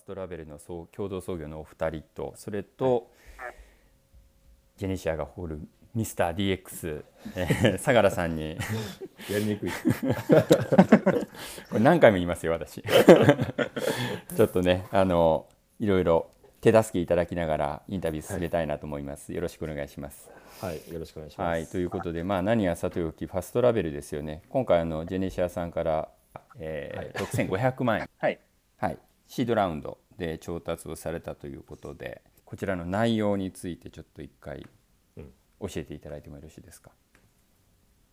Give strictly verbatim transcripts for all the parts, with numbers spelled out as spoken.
ストラベルの共同創業のお二人と、それとジェネシアがホールミスター ディーエックス、えー、相良さんにやりにくいこれ何回も言いますよ私ちょっとね、あのいろいろ手助けいただきながらインタビュー進めたいなと思います、はい、よろしくお願いします。はい、よろしくお願いします、はい、ということで、まあ、何はさておきファストラベルですよね。今回あのジェネシアさんから、えーはい、ろくせんごひゃくまんえん、はいはい、シードラウンドで調達をされたということで、こちらの内容についてちょっと一回教えていただいてもよろしいですか。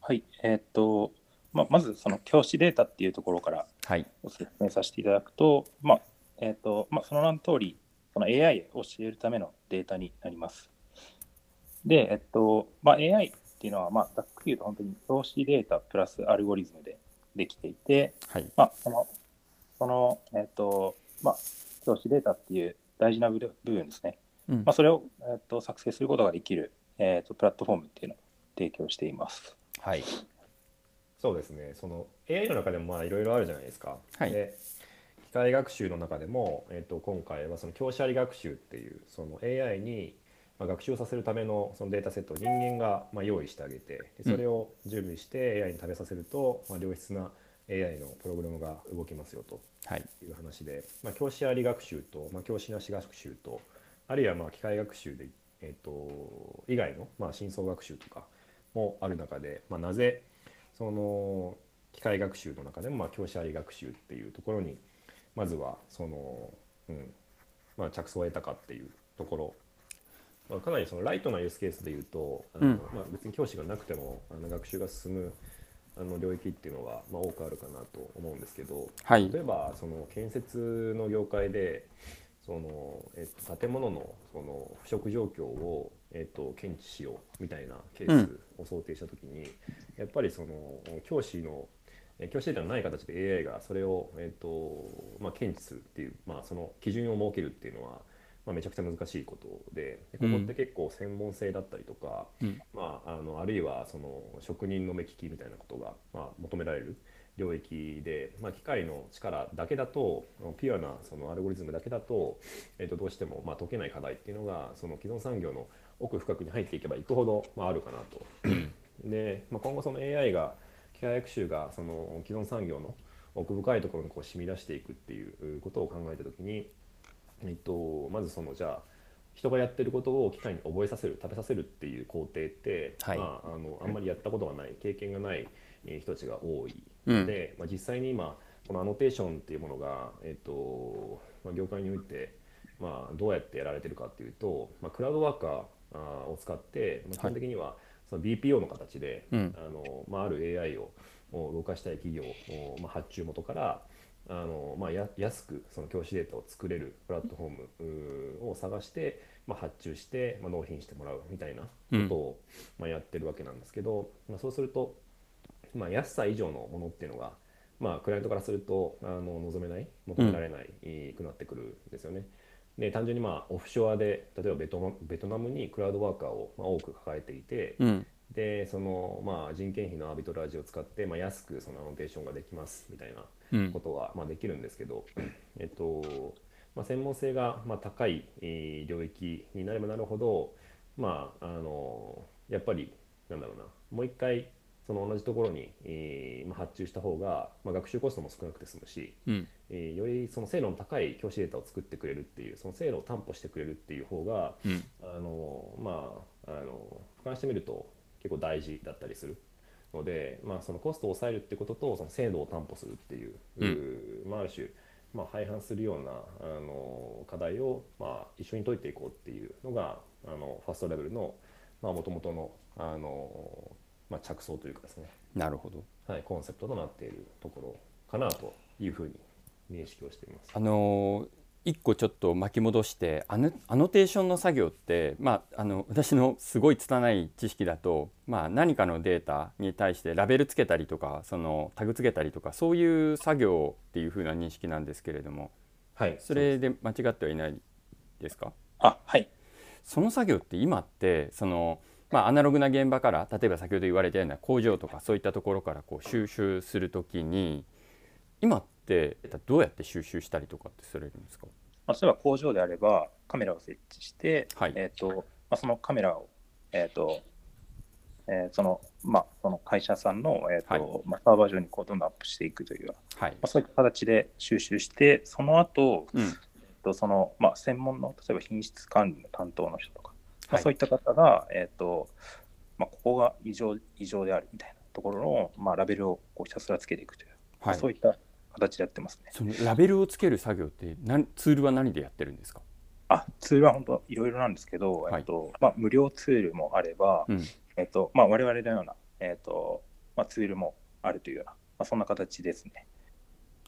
はい、えーとまあ、まずその教師データっていうところからお説明させていただくと、まあえーとまあ、その名の通りその エーアイ を教えるためのデータになります。で、えっとまあ、エーアイ っていうのは、まあ、ざっくり言うと本当に教師データプラスアルゴリズムでできていて、はいまあ、その、その、えっとまあ、教師データっていう大事な部分ですね。うんまあ、それを、えっと、作成することができるえー、とプラットフォームっていうのを提供しています。はい。そうですね。その エーアイ の中でもまあいろいろあるじゃないですか。はい。で、機械学習の中でも、えー、と今回はその教師あり学習っていうその エーアイ に学習させるためのそのデータセットを人間がまあ用意してあげて、でそれを準備して エーアイ に食べさせると、うんまあ、良質な エーアイ のプログラムが動きますよという話で、はいまあ、教師あり学習と、まあ、教師なし学習と、あるいはまあ機械学習でえー、と以外の、まあ、深層学習とかもある中で、まあ、なぜその機械学習の中でも、まあ、教師あり学習っていうところにまずはその、うんまあ、着想を得たかっていうところ、まあ、かなりそのライトなユースケースでいうと、あの、うんまあ、別に教師がなくてもあの学習が進むあの領域っていうのは、まあ、多くあるかなと思うんですけど、はい、例えばその建設の業界でそのえっと、建物の、 その腐食状況を、えっと、検知しようみたいなケースを想定したときに、うん、やっぱりその教師の教師データのない形で エーアイ がそれを、えっとまあ、検知するっていう、まあ、その基準を設けるっていうのは、まあ、めちゃくちゃ難しいことで、でここって結構専門性だったりとか、うんまあ、あのあるいはその職人の目利きみたいなことが、まあ、求められる領域で、まあ、機械の力だけだとピュアなそのアルゴリズムだけだと、えー、とどうしてもまあ解けない課題っていうのがその既存産業の奥深くに入っていけばいくほどまああるかなとで、まあ、今後その エーアイ が機械学習がその既存産業の奥深いところにこう染み出していくっていうことを考えたときに、えー、とまずそのじゃあ人がやってることを機械に覚えさせる食べさせるっていう工程って、はいまあ、あのあんまりやったことがない経験がない人たちが多いので、うんまあ、実際に今このアノテーションっていうものが、えっとまあ、業界において、まあ、どうやってやられてるかっていうと、まあ、クラウドワーカーを使って、まあ、基本的にはその ビーピーオー の形で、はいあのまあ、ある エーアイ を動かしたい企業を、まあ、発注元からあの、まあ、や安くその教師データを作れるプラットフォームを探して、まあ、発注して、まあ、納品してもらうみたいなことを、うんまあ、やってるわけなんですけど、まあ、そうするとまあ、安さ以上のものっていうのが、まあ、クライアントからするとあの望めない求められないくなってくるんですよね。うん、で単純にまあオフショアで例えばベトナム、ベトナムにクラウドワーカーをまあ多く抱えていて、うん、でそのまあ人件費のアービトラージを使ってまあ安くそのアノテーションができますみたいなことはまあできるんですけど、うんえっとまあ、専門性がまあ高い領域になればなるほど、まあ、あのやっぱりなんだろうなもう一回その同じところに、えーまあ、発注した方が、まあ、学習コストも少なくて済むし、うんえー、よりその精度の高い教師データを作ってくれるっていうその精度を担保してくれるっていう方が、うん、あのまああの俯瞰してみると結構大事だったりするので、まあ、そのコストを抑えるってこととその精度を担保するっていう、うんまあ、ある種、まあ、廃反するようなあの課題を、まあ、一緒に解いていこうっていうのがあのファストラベルのもともとのあのまあ、着想というかですね。なるほど、はい、コンセプトとなっているところかなというふうに認識をしています。あの一個ちょっと巻き戻してアノ、アノテーションの作業って、まあ、あの私のすごい拙い知識だと、まあ、何かのデータに対してラベルつけたりとかそのタグつけたりとかそういう作業っていうふうな認識なんですけれども、はい、それで間違ってはいないですか？あ、はい、その作業って今ってそのまあ、アナログな現場から例えば先ほど言われたような工場とかそういったところからこう収集するときに今ってどうやって収集したりとかってされるんですか？まあ、例えば工場であればカメラを設置して、はい、えーとまあ、そのカメラを、えーとえー、そのまあ、その会社さんの、えーとはいまあ、サーバー上にこうどんどんアップしていくという、はい、まあ、そういった形で収集して、その後、うん、えーとそのまあ、専門の例えば品質管理の担当の人とか、まあはい、そういった方が、えーとまあ、ここが異常、異常であるみたいなところの、まあ、ラベルをこうひたすらつけていくという、はい、まあ、そういった形でやってますね。そのラベルをつける作業って何、ツールは何でやってるんですか？あ、ツールは本当いろいろなんですけど、はい、えっとまあ、無料ツールもあれば、うん、えっとまあ、我々のような、えっとまあ、ツールもあるというような、まあ、そんな形ですね。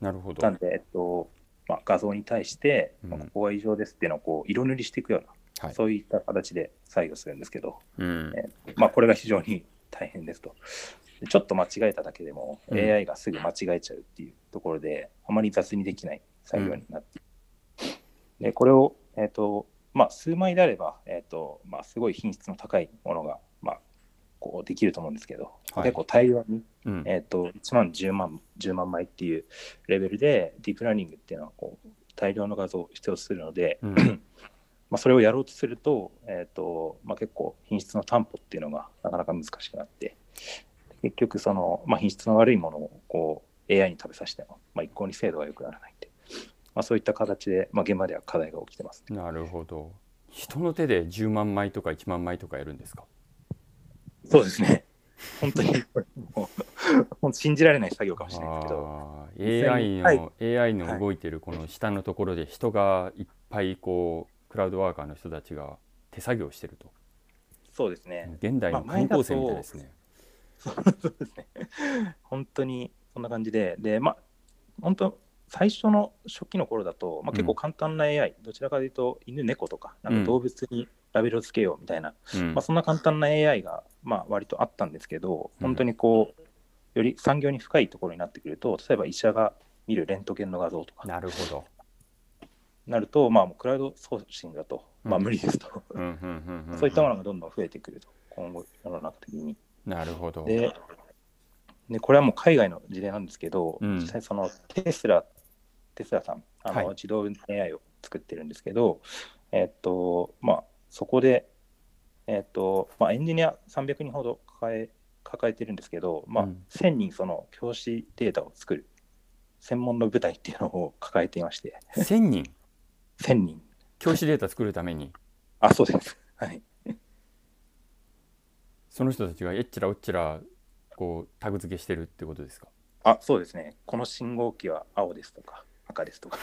なるほど。なので、えっとまあ、画像に対して、うん、まあ、ここは異常ですっていうのをこう色塗りしていくような、はい、そういった形で作業するんですけど、うん、えっとまあ、これが非常に大変ですと。ちょっと間違えただけでも、うん、エーアイ がすぐ間違えちゃうっていうところで、あまり雑にできない作業になって、うん、でこれを、えーとまあ、数枚であれば、えーとまあ、すごい品質の高いものが、まあ、こうできると思うんですけど、はい、結構大量に、うん、えー、といちまんじゅうまん、じゅうまん枚っていうレベルでディープラーニングっていうのはこう大量の画像を必要とするので、うん、まあ、それをやろうとすると、えーとまあ、結構品質の担保っていうのがなかなか難しくなって、結局その、まあ、品質の悪いものをこう エーアイ に食べさせても、まあ、一向に精度が良くならないって、まあ、そういった形で、まあ、現場では課題が起きてますね。なるほど。人の手でじゅうまん枚とかいちまん枚とかやるんですか？そうですね。本当にもう本当信じられない作業かもしれないですけど、あ エーアイ の、はい、エーアイ の動いてるこの下のところで人がいっぱいこうクラウドワーカーの人たちが手作業してると。そうですね。現代の高校生みたいですね、まあそうですね、本当にそんな感じで、で、まあ、本当最初の初期の頃だと、まあ、結構簡単な エーアイ、うん、どちらかというと犬猫とか、 なんか動物にラベルをつけようみたいな、うん、まあ、そんな簡単な エーアイ が、まあ、割とあったんですけど、本当にこうより産業に深いところになってくると、例えば医者が見るレントゲンの画像とか、なるほど、なると、まあ、クラウドソーシングだと、まあ、無理ですと、そういったものがどんどん増えてくると、今後世の中的に。なるほど。で、でこれはもう海外の事例なんですけど、うん、実際そのテスラ、テスラさん、あの自動運転 エーアイ を作ってるんですけど、はい、えっとまあ、そこで、えっとまあ、エンジニアさんびゃくにんほど抱え、抱えてるんですけど、まあうん、せんにんその教師データを作る専門の部隊っていうのを抱えていまして。せんにんせんにん教師データ作るためにあ、そうです。はい。その人たちがえっちらおっちらこうタグ付けしてるってことですか？あ、そうですね。この信号機は青ですとか赤ですとか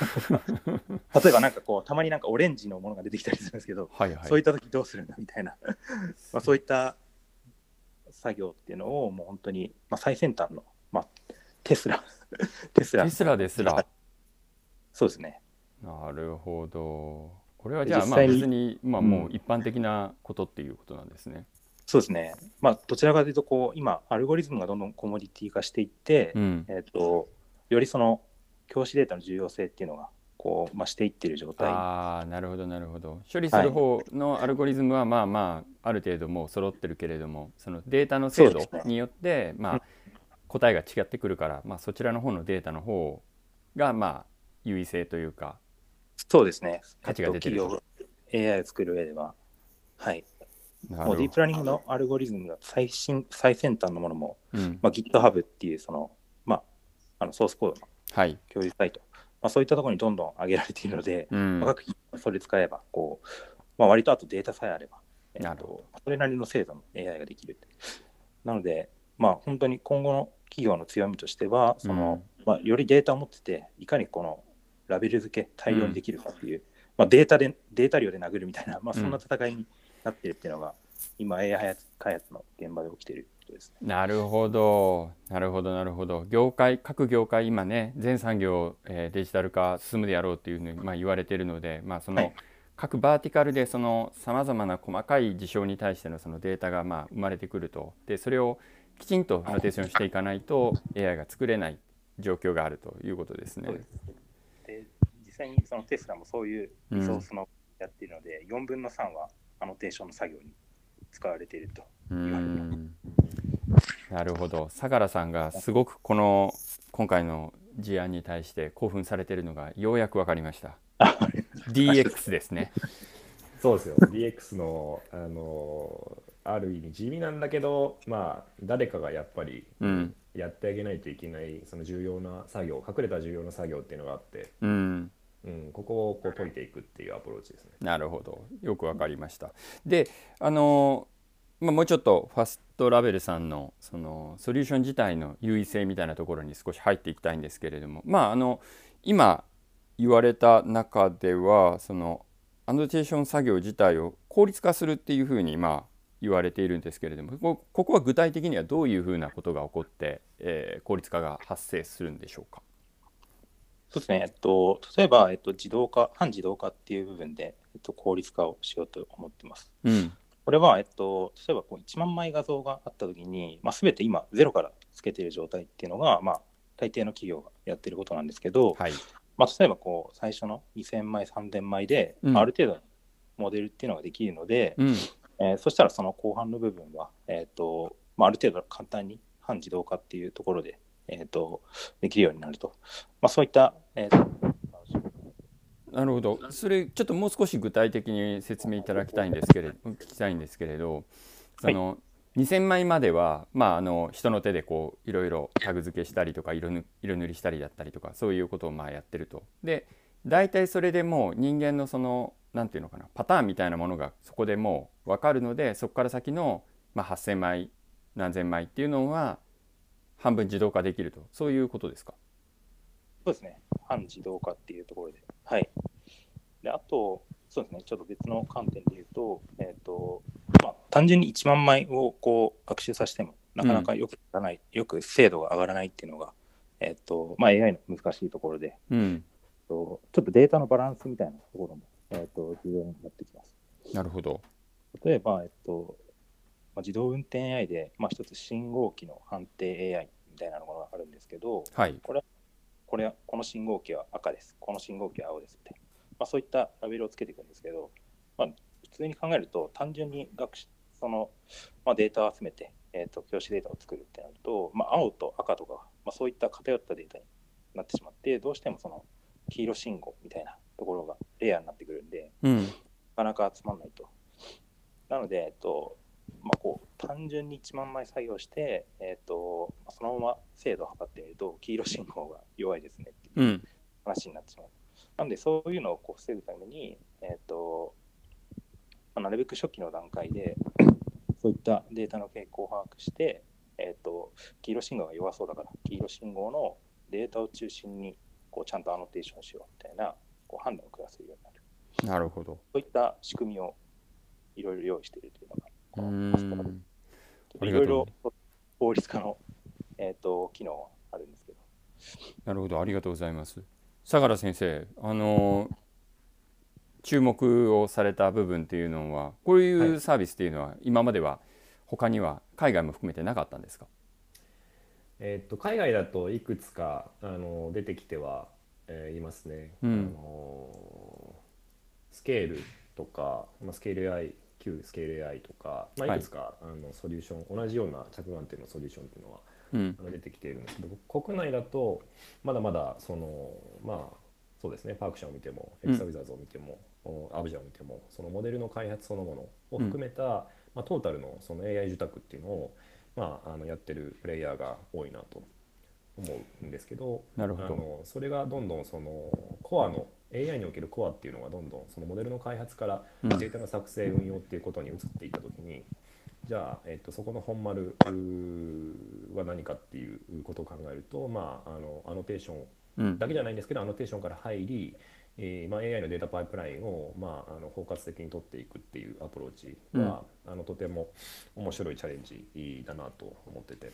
例えばなんかこうたまになんかオレンジのものが出てきたりするんですけど、はいはい、そういった時どうするんだみたいなまあそういった作業っていうのをもう本当に、まあ、最先端の、まあ、テスラテスラテスラですらそうですね。なるほど。これはじゃあまあ別に、まあ、もう一般的なことっていうことなんですね、うん。そうですね、まあ、どちらかというとこう今アルゴリズムがどんどんコモディティ化していって、うん、えー、とよりその教師データの重要性っていうのがこう増していっている状態。ああ、なるほどなるほど。処理する方のアルゴリズムはまあまあある程度もう揃ってるけれども、そのデータの精度によってまあ答えが違ってくるから、まあ、そちらの方のデータの方がまあ優位性というか、そうですね、価値が出てる、えっと、企業 エーアイ を作る上では、はい、もうディープラーニングのアルゴリズムが最新最先端のものも、うん、まあ、GitHub っていうその、まあ、あのソースコードの共有サイト、はい、まあ、そういったところにどんどん上げられているので、うん、まあ、各企業それ使えばこう、まあ、割とあとデータさえあれば、えー、なるほど、それなりの精度の エーアイ ができる。なので、まあ、本当に今後の企業の強みとしてはその、うん、まあ、よりデータを持ってていかにこのラベル付け大量にできるかっていう、うん、まあ、データでデータ量で殴るみたいな、まあ、そんな戦いに、うん、なってるっていうのが今 エーアイ 開発の現場で起きていることですね。なるほどなるほどなるほど。業界各業界今ね全産業、えー、デジタル化進むでやろうっていうのに、まあ、言われているので、まあ、その、はい、各バーティカルでそのさまざまな細かい事象に対してのそのデータがまあ生まれてくると。でそれをきちんとアテーションしていかないと エーアイ が作れない状況があるということですね。そうです。で実際にそのテスラもそういうリソースのやっているので、うん、よんぶんのさんはアノテーションの作業に使われていると言われる。うん、なるほど。相良さんがすごくこの今回の事案に対して興奮されているのがようやく分かりました。あディーエックス ですね。そうですよ。ディーエックス の、あのー、ある意味地味なんだけど、まあ、誰かがやっぱりやってあげないといけない、うん、その重要な作業、隠れた重要な作業っていうのがあって、うんうん、ここをこう解いていくっていうアプローチですね。なるほど。よくわかりました。で、あのーまあ、もうちょっとファストラベルさんの、そのソリューション自体の優位性みたいなところに少し入っていきたいんですけれども、まあ、あの今言われた中では、そのアノテーション作業自体を効率化するっていうふうにまあ言われているんですけれども、ここは具体的にはどういうふうなことが起こって、えー、効率化が発生するんでしょうか。そうですね、えっと、例えば、えっと、自動化、半自動化っていう部分で、えっと、効率化をしようと思ってます。うん、これは、えっと、例えばこういちまんまい画像があったときに、まあ、全て今ゼロからつけている状態っていうのが、まあ、大抵の企業がやってることなんですけど、はい、まあ、例えばこう最初のにせんまいさんぜんまいである程度のモデルっていうのができるので、うん、えー、そしたらその後半の部分は、えーとまあ、ある程度簡単に半自動化っていうところで、えーとできるようになると、まあ、そういった、えー、なるほど。それちょっともう少し具体的に説明いただきたいんですけれど聞きたいんですけれど、その、はい、にせんまいまでは、まあ、あの人の手でこういろいろタグ付けしたりとか色塗りしたりだったりとか、そういうことをまあやってると。で、大体それでもう人間のそのなんていうのかな、パターンみたいなものがそこでもう分かるので、そこから先の、まあ、はっせんまい何千枚っていうのは半分自動化できると、そういうことですか。そうですね、半自動化っていうところで、はい。で、あとそうですね、ちょっと別の観点で言うと、えっとまあ、単純にいちまんまいをこう学習させてもなかなかよくいかない、うん、よく精度が上がらないっていうのが、えっとまあ、エーアイ の難しいところで、うん、ちょっとデータのバランスみたいなところも、えっと、重要になってきます。なるほど。例えば、えっとまあ、自動運転 エーアイ で、まあ、一つ信号機の判定 エーアイ みたいなものがあるんですけど、はい、これ、これ、この信号機は赤です、この信号機は青ですって、まあ、そういったラベルをつけていくんですけど、まあ、普通に考えると単純に学習その、まあ、データを集めて、えー、と教師データを作るってなると、まあ、青と赤とか、まあ、そういった偏ったデータになってしまって、どうしてもその黄色信号みたいなところがレイヤーになってくるんで、うん、なかなか集まらないと。なので、えーとまあ、こう単純にいちまんまい作業して、えーとまあ、そのまま精度を測ってみると黄色信号が弱いですねっていう話になってしまう。うん、なのでそういうのをこう防ぐために、えーとまあ、なるべく初期の段階でそういったデータの傾向を把握して、えーと、黄色信号が弱そうだから黄色信号のデータを中心にこうちゃんとアノテーションしようみたいなこう判断を下せるようになる。なるほど。そういった仕組みをいろいろ用意しているというのがこのパスタで、いろいろ効率化の、えーと、機能はあるんですけど。なるほど、ありがとうございます。相良先生、あの注目をされた部分っていうのは、こういうサービスっていうのは今までは他には海外も含めてなかったんですか。えー、っと海外だといくつかあの出てきては、えー、いますね。うん、あのスケールとか、まあ、スケール エーアイ、旧スケール エーアイ とか、まあ、いくつか、はい、あのソリューション、同じような着眼点のソリューションっていうのは、うん、出てきているんですけど、国内だとまだまだそのまあそうですね、パークションを見てもエクサウィザーズを見ても、うん、アブジャを見ても、そのモデルの開発そのものを含めた、うん、まあ、トータルのその エーアイ 受託っていうのを、まあ、あのやってるプレイヤーが多いなと思うんですけど、なるほど。あのそれがどんどんそのコアの エーアイ におけるコアっていうのがどんどんそのモデルの開発からデータの作成運用っていうことに移っていったときに、じゃあ、えっと、そこの本丸は何かっていうことを考えると、まあ、あのアノテーションだけじゃないんですけど、うん、アノテーションから入り、えーまあ、エーアイ のデータパイプラインを、まあ、あの包括的に取っていくっていうアプローチは、うん、あのとても面白いチャレンジだなと思ってて、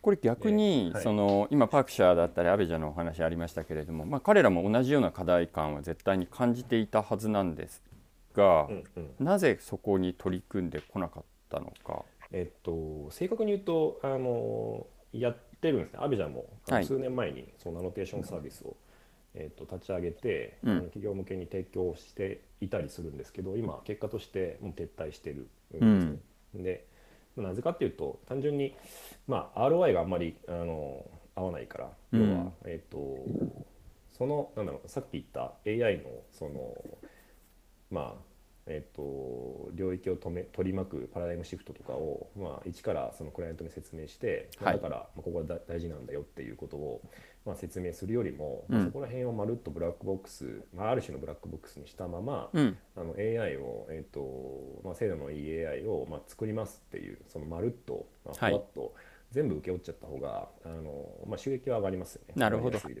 これ逆に、えーはい、その今パークシャーだったりアベジャのお話ありましたけれども、まあ、彼らも同じような課題感は絶対に感じていたはずなんですが、うんうん、なぜそこに取り組んでこなかったたのか。えっと、正確に言うとあのやってるんですね。アベジャも数年前にそのアノテーションサービスを、えっと、立ち上げて、うん、企業向けに提供していたりするんですけど、今結果としてもう撤退してるんですね。うん、でなぜかっていうと単純に、まあ、アールオーアイ があんまりあの合わないから、要は、うん、えっとそのなんだろうさっき言った エーアイ のそのまあえっと領域を止め取り巻くパラダイムシフトとかをまあ一からそのクライアントに説明して、はい、だからここが大事なんだよっていうことをまあ説明するよりも、うん、そこら辺をまるっとブラックボックス、まあ、ある種のブラックボックスにしたまま、うん、あの エーアイ をえっとまあ精度のいい エーアイ をまあ作りますっていうそのまるっとまあふわっと全部受け負っちゃった方があのまあ収益は上がりますよね。なるほど。はい。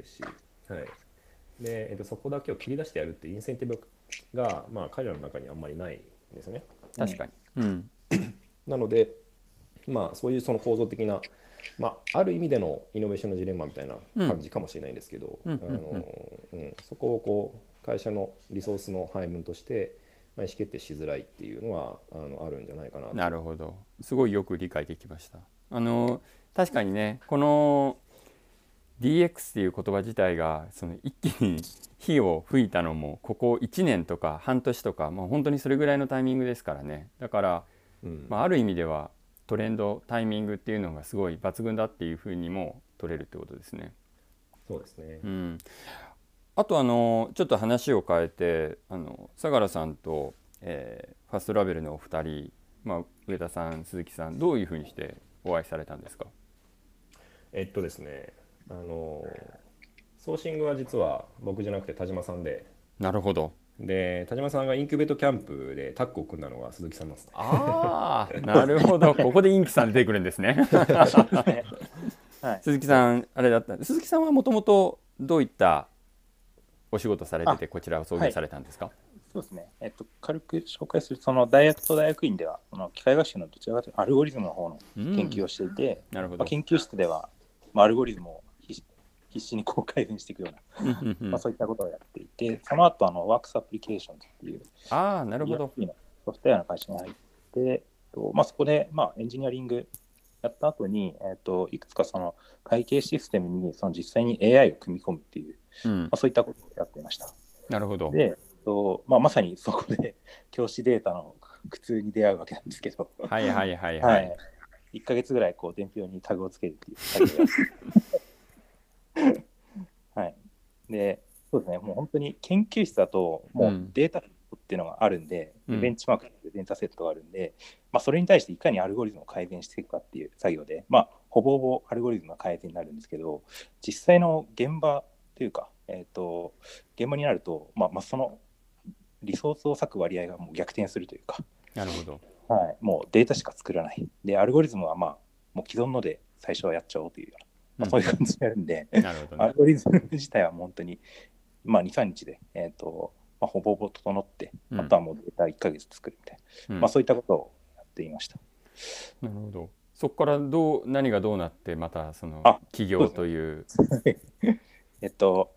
で、えっと、そこだけを切り出してやるってインセンティブが、まあ、彼らの中にあんまりないんですね。確かに、うん、なので、まあ、そういうその構造的な、まあ、ある意味でのイノベーションのジレンマみたいな感じかもしれないんですけど、そこをこう会社のリソースの配分として、まあ、意思決定しづらいっていうのは あの、あるんじゃないかなと。なるほど、すごいよく理解できました。あの確かにね、このディーエックス っていう言葉自体がその一気に火を吹いたのもここいちねんとか半年とか、まあ、本当にそれぐらいのタイミングですからね。だから、うん、まあ、ある意味ではトレンドタイミングっていうのがすごい抜群だっていうふうにも取れるってことですね。そうですね、うん、あとあのちょっと話を変えてあの相良さんと、えー、ファストラベルのお二人、まあ、上田さん鈴木さんどういうふうにしてお会いされたんですか？えっとですねあのソーシングは実は僕じゃなくて田島さんで。なるほど。で田島さんがインキュベートキャンプでタッグを組んだのが鈴木さんなんですね。ああなるほどここでインキさん出てくるんですね。はい、鈴木さんあれだった鈴木さんはもともとどういったお仕事されててこちらを創業されたんですか？はい、そうですね、えっと、軽く紹介するその大学と大学院ではその機械学習のどちらかというとアルゴリズムの方の研究をしていて、うん、なるほど。まあ、研究室では、まあ、アルゴリズムを必死にこう改善していくようなまあそういったことをやっていて、その後あのワークスアプリケーションっていうあなるほどソフトウェアの会社に入って、まあ、そこでまあエンジニアリングやった後に、えー、といくつかその会計システムにその実際に エーアイ を組み込むっていう、うん、まあ、そういったことをやっていました。なるほど。で、とまあ、まさにそこで教師データの苦痛に出会うわけなんですけどはいはいはいはい、はい、いっかげつぐらいこう伝票にタグをつけるっていう作業がはい、でそうですね、もう本当に研究室だともうデータっていうのがあるんで、うん、ベンチマークでデータセットがあるんで、うん、まあ、それに対していかにアルゴリズムを改善していくかっていう作業で、まあ、ほぼほぼアルゴリズムが改善になるんですけど、実際の現場というか、えー、と現場になると、まあまあ、そのリソースを割く割合がもう逆転するというか。なるほど、はい、もうデータしか作らないでアルゴリズムは、まあ、もう既存ので最初はやっちゃおうというような。まあ、そういう感じになるんで、なるほど、ね、アルゴリズム自体は本当に、まあ、にさんにちで、えーとまあ、ほぼほぼ整って、うん、あとはもうデータいっかげつ作るみたいな、うん、まあ、そういったことをやっていました。なるほど。そこからどう何がどうなってまたその起業という。ね、えっと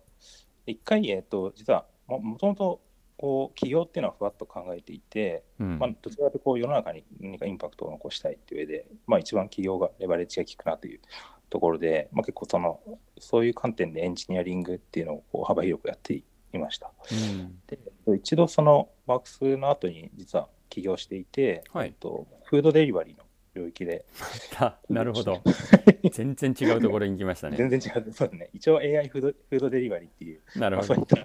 一回、えっと、実はもともとこう起業っていうのはふわっと考えていて、うん、まあ、どちらかというとこう世の中に何かインパクトを残したいっていう上で、まあ、一番起業がレバレッジが効くなというところで、まあ、結構そのそういう観点でエンジニアリングっていうのをこう幅広くやっていました、うん、で一度そのワークスの後に実は起業していて、はい、えっと、フードデリバリーの領域でなるほど全然違うところに行きましたね全然違う、そうですね、一応 エーアイ フード、フードデリバリーっていう、なるほど、まあ、そ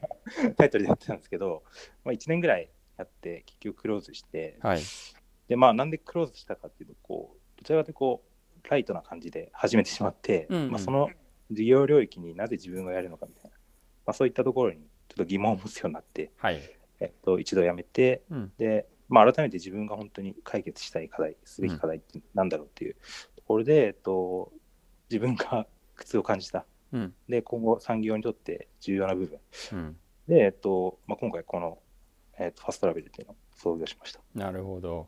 ういったタイトルでやってたんですけど、まあ、いちねんぐらいやって結局クローズして、はい、でまあ、なんでクローズしたかっていうとこうどちらかというとこうライトな感じで始めてしまって、うんうん、まあ、その事業領域になぜ自分がやるのかみたいな、まあ、そういったところにちょっと疑問を持つようになって、はい、えっと、一度やめて、うん、でまあ、改めて自分が本当に解決したい課題すべき課題ってなんだろうっていうところで、うん、えっと、自分が苦痛を感じた、うん、で今後産業にとって重要な部分、うん、で、えっとまあ、今回この、えっと、ファストラベルっていうのを創業しました。なるほど。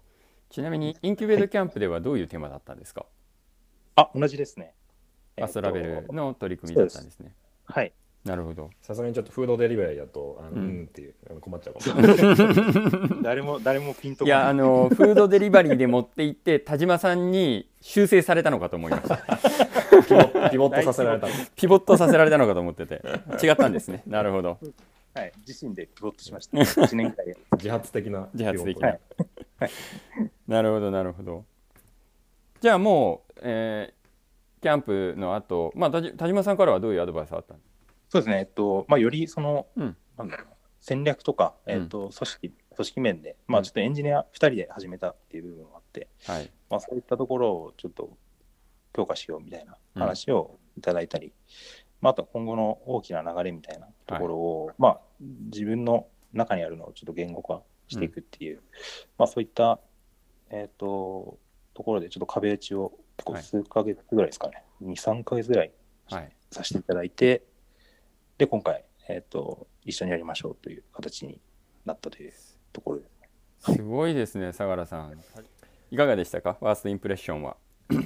ちなみにインキュベートキャンプではどういうテーマだったんですか？はい、あ、同じですね。ファストラベルの取り組みだったんですね。はい、なるほど。さすがにちょっとフードデリバリーだとあの、うん、うんっていう困っちゃうかもしれない誰も誰もピンとこない。いや、あのフードデリバリーで持って行って田島さんに修正されたのかと思いましたピボッ、ピボットさせられたピボットさせられたのかと思ってて違ったんですね。なるほど。はい、自身でピボットしましたいちねん間で自発的な自発的な、はいはい、なるほどなるほど。じゃあもう、えー、キャンプの後、まあ、田島さんからはどういうアドバイスがあったんですそうですね、えっとまあ、よりその、うん、なんだろう戦略とか、えっとうん、組織組織面で、まあ、ちょっとエンジニアふたりで始めたっていう部分があって、はいまあ、そういったところをちょっと強化しようみたいな話をいただいたり、うんまあ、あと今後の大きな流れみたいなところを、はいまあ、自分の中にあるのをちょっと言語化していくっていう、うんまあ、そういった、えー、と, ところでちょっと壁打ちを結構数ヶ月ぐらいですかね、はい、にさんかげつぐらいさせていただいて、はい、で今回、えー、と一緒にやりましょうという形になったというところですね。すごいですね、相良さん、はい、いかがでしたか、ファーストインプレッションは。ファ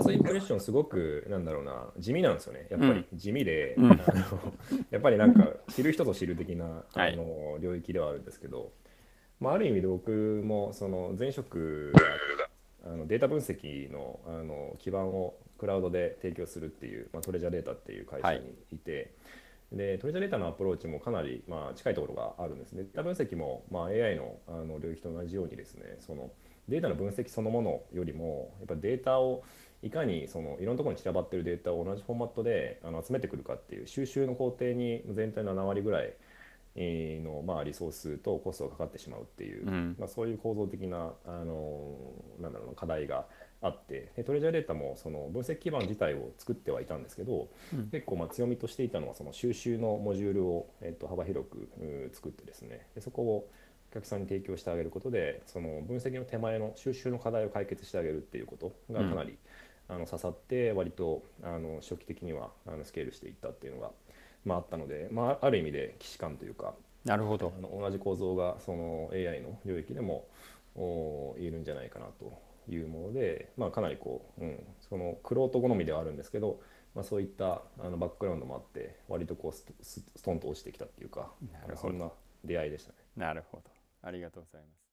ーストインプレッションすごくなんだろうな地味なんですよね、やっぱり地味で、うん、あのやっぱりなんか知る人ぞ知る的なあの領域ではあるんですけど、はいまあ、ある意味で僕もその前職あのデータ分析 の, あの基盤をクラウドで提供するっていう、まあ、トレジャーデータっていう会社にいて、はい、でトレジャーデータのアプローチもかなり、まあ、近いところがあるんですね。データ分析も、まあ、エーアイ の, あの領域と同じようにですね、そのデータの分析そのものよりもやっぱデータをいかにそのいろんなところに散らばっているデータを同じフォーマットであの集めてくるかっていう収集の工程に全体のななわりぐらいのまあリソースとコストがかかってしまうっていう、うんまあ、そういう構造的な、あのなんだろうな課題があって、でトレジャーデータもその分析基盤自体を作ってはいたんですけど、うん、結構まあ強みとしていたのはその収集のモジュールを、えっと、幅広く作ってですね、でそこをお客さんに提供してあげることでその分析の手前の収集の課題を解決してあげるっていうことがかなり、うんあの刺さって割とあの初期的にはあのスケールしていったっていうのが、まあ、あったので、まあ、ある意味で既視感というか、なるほど、あの同じ構造がその エーアイ の領域でも言えるんじゃないかなというもので、まあ、かなりこう、うん、そのクロート好みではあるんですけど、まあ、そういったあのバックグラウンドもあって割とこう ス, ストンと落ちてきたっていうか、そんな出会いでしたね。なるほど、ありがとうございます。